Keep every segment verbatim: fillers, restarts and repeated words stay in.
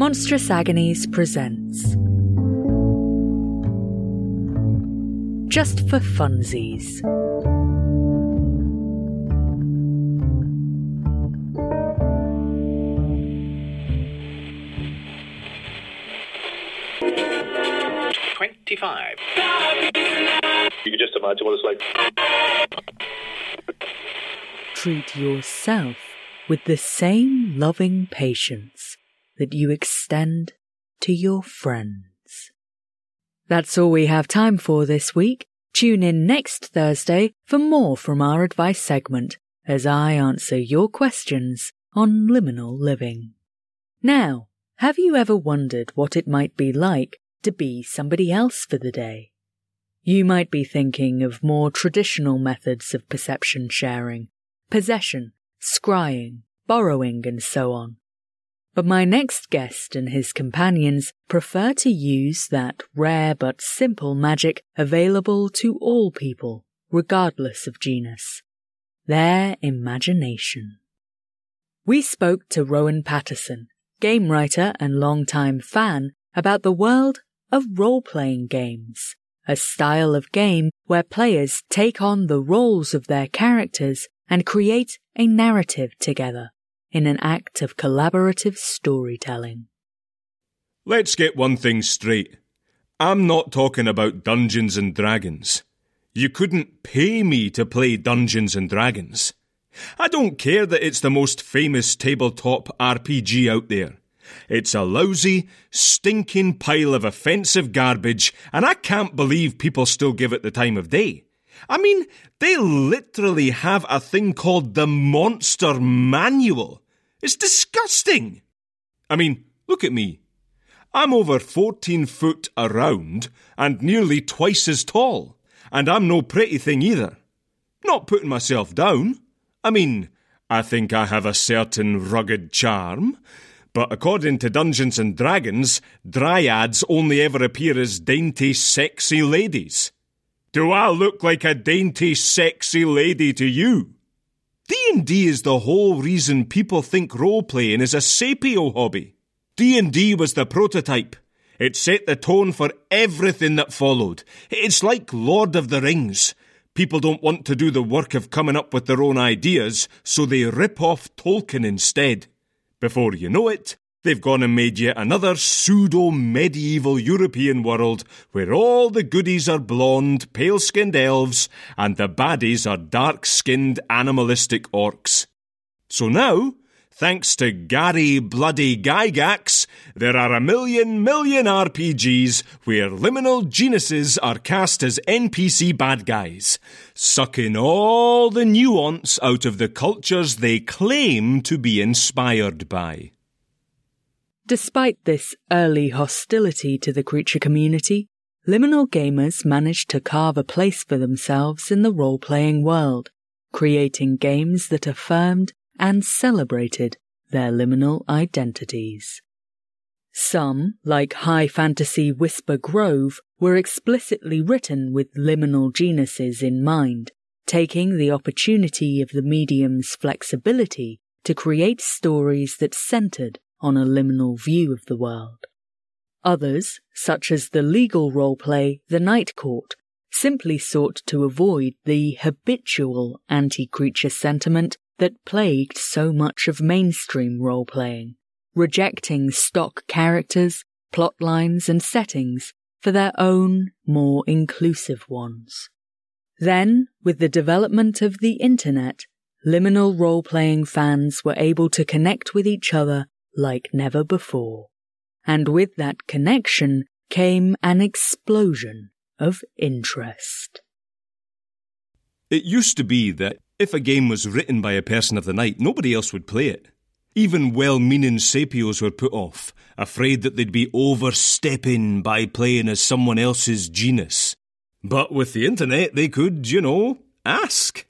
Monstrous Agonies presents Just for Funsies. twenty-five. You can just imagine what it's like. Treat yourself with the same loving patience that you extend to your friends. That's all we have time for this week. Tune in next Thursday for more from our advice segment as I answer your questions on liminal living. Now, have you ever wondered what it might be like to be somebody else for the day? You might be thinking of more traditional methods of perception sharing, possession, scrying, borrowing, and so on. But my next guest and his companions prefer to use that rare but simple magic available to all people, regardless of genus: their imagination. We spoke to Rowan Patterson, game writer and longtime fan, about the world of role-playing games, a style of game where players take on the roles of their characters and create a narrative together, in an act of collaborative storytelling. Let's get one thing straight. I'm not talking about Dungeons and Dragons. You couldn't pay me to play Dungeons and Dragons. I don't care that it's the most famous tabletop R P G out there. It's a lousy, stinking pile of offensive garbage, and I can't believe people still give it the time of day. I mean, they literally have a thing called the Monster Manual. It's disgusting. I mean, look at me. I'm over fourteen foot around and nearly twice as tall, and I'm no pretty thing either. Not putting myself down. I mean, I think I have a certain rugged charm, but according to Dungeons and Dragons, dryads only ever appear as dainty, sexy ladies. Do I look like a dainty, sexy lady to you? D and D is the whole reason people think role-playing is a sapio hobby. D and D was the prototype. It set the tone for everything that followed. It's like Lord of the Rings. People don't want to do the work of coming up with their own ideas, so they rip off Tolkien instead. Before you know it, they've gone and made yet another pseudo-medieval European world where all the goodies are blonde, pale-skinned elves and the baddies are dark-skinned, animalistic orcs. So now, thanks to Gary bloody Gygax, there are a million million R P Gs where liminal geniuses are cast as N P C bad guys, sucking all the nuance out of the cultures they claim to be inspired by. Despite this early hostility to the creature community, liminal gamers managed to carve a place for themselves in the role-playing world, creating games that affirmed and celebrated their liminal identities. Some, like high fantasy Whisper Grove, were explicitly written with liminal genuses in mind, taking the opportunity of the medium's flexibility to create stories that centred on a liminal view of the world. Others, such as the legal roleplay The Night Court, simply sought to avoid the habitual anti-creature sentiment that plagued so much of mainstream roleplaying, rejecting stock characters, plotlines and settings for their own, more inclusive ones. Then, with the development of the internet, liminal roleplaying fans were able to connect with each other like never before. And with that connection came an explosion of interest. It used to be that if a game was written by a person of the night, nobody else would play it. Even well-meaning sapios were put off, afraid that they'd be overstepping by playing as someone else's genus. But with the internet, they could, you know, ask.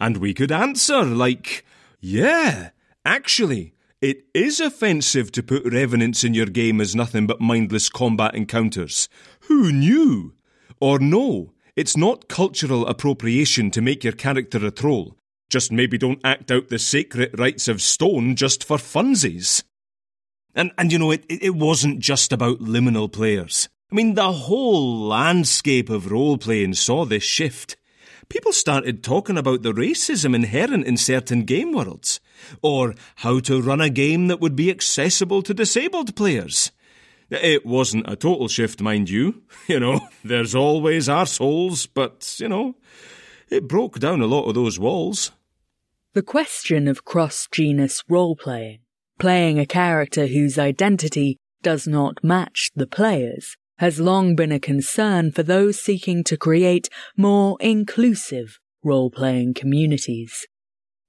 And we could answer, like, yeah, actually, it is offensive to put revenants in your game as nothing but mindless combat encounters. Who knew? Or no, it's not cultural appropriation to make your character a troll. Just maybe don't act out the sacred rites of stone just for funsies. And, and you know, it, it wasn't just about liminal players. I mean, the whole landscape of role-playing saw this shift. People started talking about the racism inherent in certain game worlds, or how to run a game that would be accessible to disabled players. It wasn't a total shift, mind you. You know, there's always arseholes, but, you know, it broke down a lot of those walls. The question of cross-genus role-playing, playing a character whose identity does not match the player's, has long been a concern for those seeking to create more inclusive role-playing communities.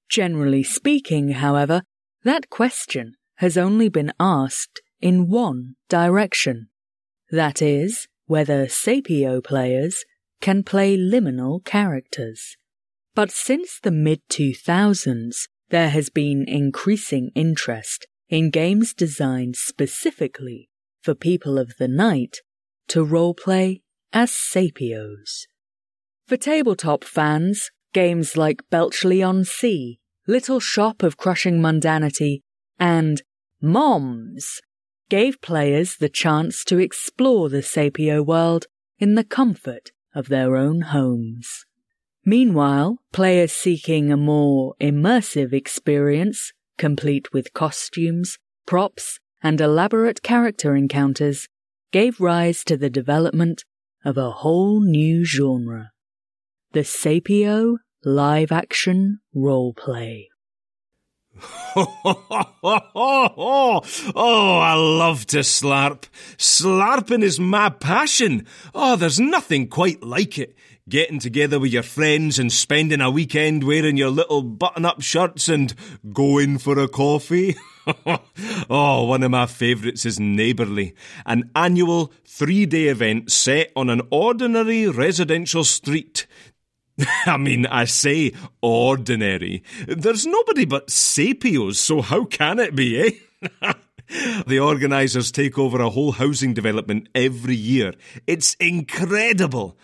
Generally speaking, however, that question has only been asked in one direction. That is, whether sapio players can play liminal characters. But since the mid two thousands, there has been increasing interest in games designed specifically for people of the night to roleplay as sapios. For tabletop fans, games like Belchley-on-Sea, Little Shop of Crushing Mundanity, and Moms gave players the chance to explore the sapio world in the comfort of their own homes. Meanwhile, players seeking a more immersive experience, complete with costumes, props, and elaborate character encounters, gave rise to the development of a whole new genre, the sapio live-action roleplay. Oh, I love to slarp. Slarping is my passion. Oh, there's nothing quite like it. Getting together with your friends and spending a weekend wearing your little button-up shirts and going for a coffee. Oh, one of my favourites is Neighbourly, an annual three-day event set on an ordinary residential street. I mean, I say ordinary. There's nobody but sapios, so how can it be, eh? The organisers take over a whole housing development every year. It's incredible.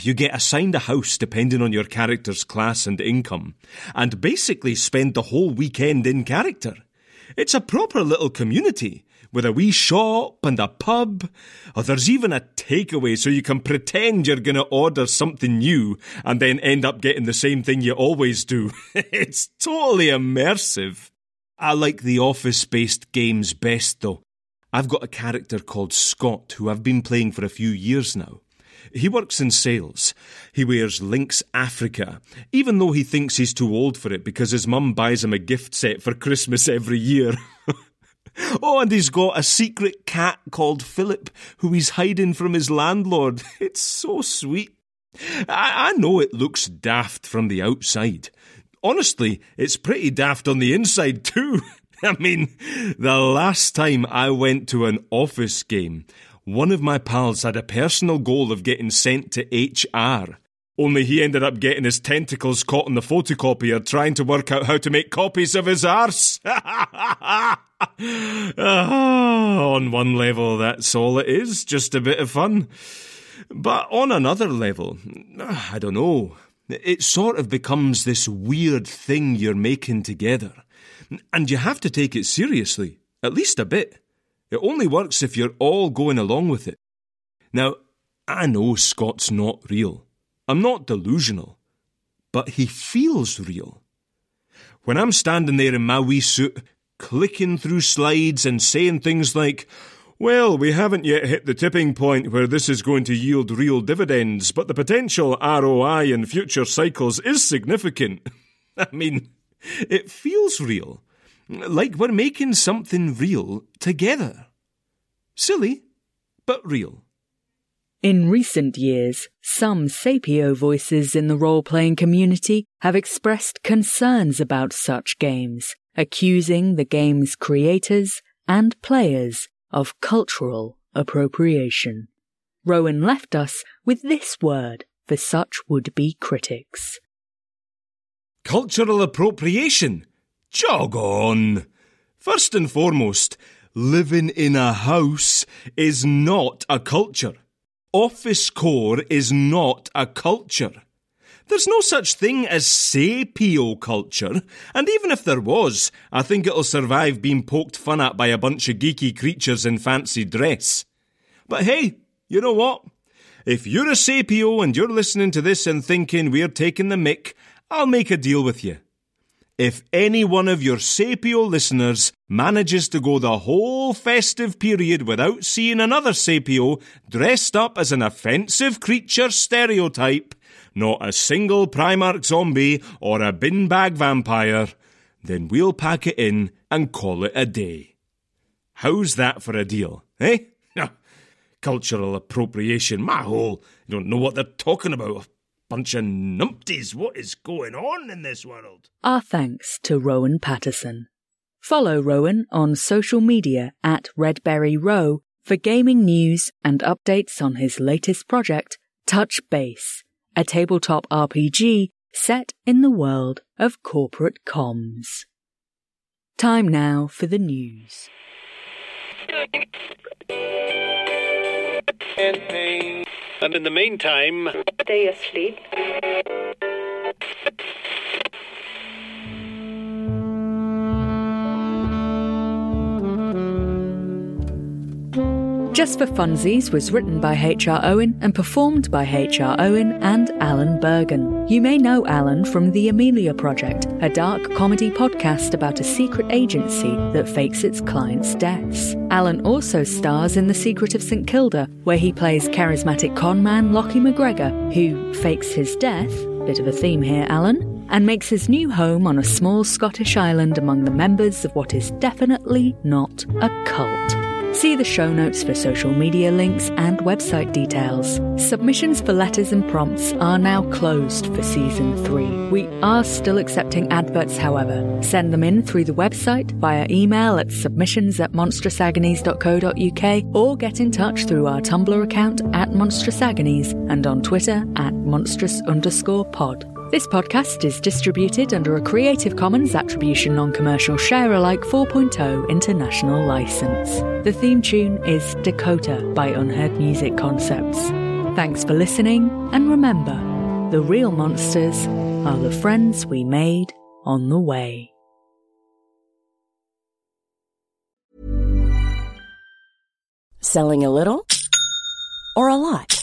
You get assigned a house depending on your character's class and income, and basically spend the whole weekend in character. It's a proper little community, with a wee shop and a pub. Oh, there's even a takeaway so you can pretend you're going to order something new and then end up getting the same thing you always do. It's totally immersive. I like the office-based games best, though. I've got a character called Scott who I've been playing for a few years now. He works in sales. He wears Lynx Africa, even though he thinks he's too old for it because his mum buys him a gift set for Christmas every year. Oh, and he's got a secret cat called Philip, who he's hiding from his landlord. It's so sweet. I, I know it looks daft from the outside. Honestly, it's pretty daft on the inside too. I mean, the last time I went to an office game, one of my pals had a personal goal of getting sent to H R, only he ended up getting his tentacles caught in the photocopier trying to work out how to make copies of his arse. Oh, on one level, that's all it is, just a bit of fun. But on another level, I don't know, it sort of becomes this weird thing you're making together. And you have to take it seriously, at least a bit. It only works if you're all going along with it. Now, I know Scott's not real. I'm not delusional. But he feels real. When I'm standing there in my wee suit, clicking through slides and saying things like, well, we haven't yet hit the tipping point where this is going to yield real dividends, but the potential R O I in future cycles is significant. I mean, it feels real. Like we're making something real together. Silly, but real. In recent years, some sapio voices in the role-playing community have expressed concerns about such games, accusing the game's creators and players of cultural appropriation. Rowan left us with this word for such would-be critics. Cultural appropriation? Jog on. First and foremost, living in a house is not a culture. Office core is not a culture. There's no such thing as sapio culture, and even if there was, I think it'll survive being poked fun at by a bunch of geeky creatures in fancy dress. But hey, you know what? If you're a sapio and you're listening to this and thinking we're taking the mick, I'll make a deal with you. If any one of your sapio listeners manages to go the whole festive period without seeing another sapio dressed up as an offensive creature stereotype, not a single Primarch zombie or a bin bag vampire, then we'll pack it in and call it a day. How's that for a deal, eh? Cultural appropriation, my whole, you don't know what they're talking about. Bunch of numpties, what is going on in this world? Our thanks to Rowan Patterson. Follow Rowan on social media at Redberry Row for gaming news and updates on his latest project, Touch Base, a tabletop R P G set in the world of corporate comms. Time now for the news. And in the meantime, stay asleep. Just for Funsies was written by H R Owen and performed by H R Owen and Alan Bergen. You may know Alan from The Amelia Project, a dark comedy podcast about a secret agency that fakes its clients' deaths. Alan also stars in The Secret of Saint Kilda, where he plays charismatic con man Lachie McGregor, who fakes his death, bit of a theme here, Alan, and makes his new home on a small Scottish island among the members of what is definitely not a cult. See the show notes for social media links and website details. Submissions for letters and prompts are now closed for season three. We are still accepting adverts, however. Send them in through the website, via email at submissions at monstrous agonies dot co dot uk, or get in touch through our Tumblr account at Monstrous Agonies and on Twitter at monstrous underscore pod. This podcast is distributed under a Creative Commons Attribution Non-Commercial Share-alike four point oh international license. The theme tune is Dakota by Unheard Music Concepts. Thanks for listening, and remember, the real monsters are the friends we made on the way. Selling a little or a lot?